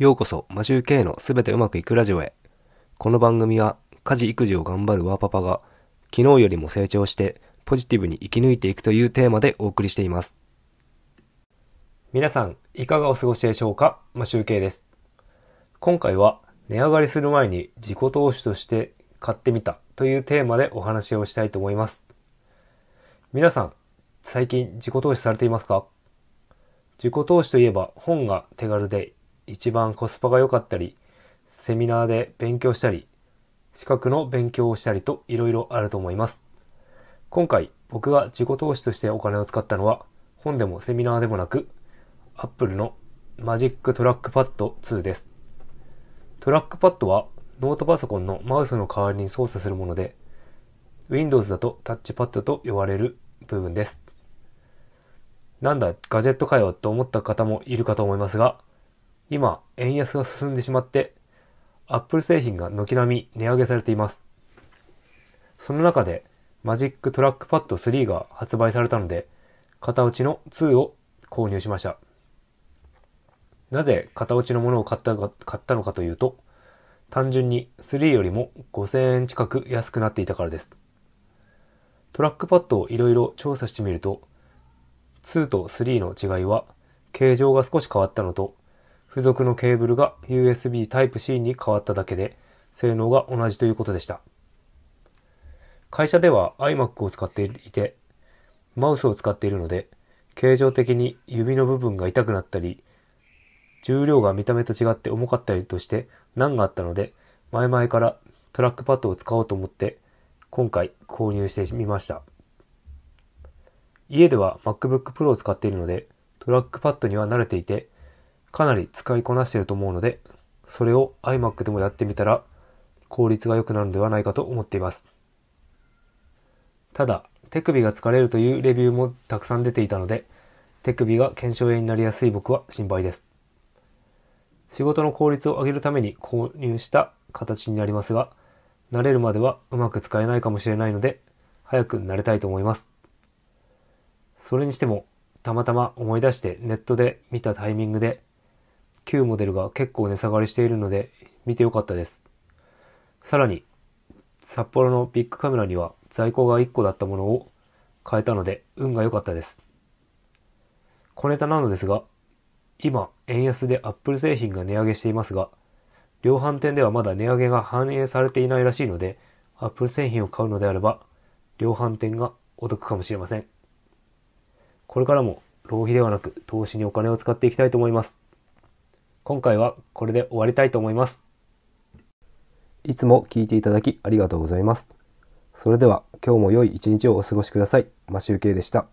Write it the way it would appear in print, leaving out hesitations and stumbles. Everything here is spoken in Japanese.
ようこそマジュー K のすべてうまくいくラジオへ。この番組は家事育児を頑張るワーパパが昨日よりも成長してポジティブに生き抜いていくというテーマでお送りしています。皆さんいかがお過ごしでしょうか。マジュー K です。今回は値上がりする前に自己投資として買ってみたというテーマでお話をしたいと思います。皆さん最近自己投資されていますか？自己投資といえば本が手軽で一番コスパが良かったり、セミナーで勉強したり、資格の勉強をしたりといろいろあると思います。今回僕が自己投資としてお金を使ったのは本でもセミナーでもなく Apple のマジックトラックパッド2です。トラックパッドはノートパソコンのマウスの代わりに操作するもので、 Windows だとタッチパッドと呼ばれる部分です。なんだガジェットかよと思った方もいるかと思いますが、今円安が進んでしまって Apple 製品が軒並み値上げされています。その中でマジックトラックパッド3が発売されたので、型落ちの2を購入しました。なぜ型落ちのものを買ったのかというと、単純に3よりも5000円近く安くなっていたからです。トラックパッドをいろいろ調査してみると、2と3の違いは形状が少し変わったのと、付属のケーブルが USB Type-C に変わっただけで性能が同じということでした。会社では iMac を使っていてマウスを使っているので、形状的に指の部分が痛くなったり、重量が見た目と違って重かったりとして難があったので、前々からトラックパッドを使おうと思って今回購入してみました。家では MacBook Pro を使っているのでトラックパッドには慣れていて、かなり使いこなしていると思うので、それを iMac でもやってみたら効率が良くなるのではないかと思っています。ただ手首が疲れるというレビューもたくさん出ていたので、手首が腱鞘炎になりやすい僕は心配です。仕事の効率を上げるために購入した形になりますが、慣れるまではうまく使えないかもしれないので、早く慣れたいと思います。それにしても、たまたま思い出してネットで見たタイミングで、旧モデルが結構値下がりしているので、見てよかったです。さらに、札幌のビッグカメラには在庫が1個だったものを買えたので、運が良かったです。小ネタなのですが、今、円安で Apple 製品が値上げしていますが、量販店ではまだ値上げが反映されていないらしいので、Apple 製品を買うのであれば、量販店がお得かもしれません。これからも浪費ではなく投資にお金を使っていきたいと思います。今回はこれで終わりたいと思います。いつも聞いていただきありがとうございます。それでは今日も良い一日をお過ごしください。マシュウケイでした。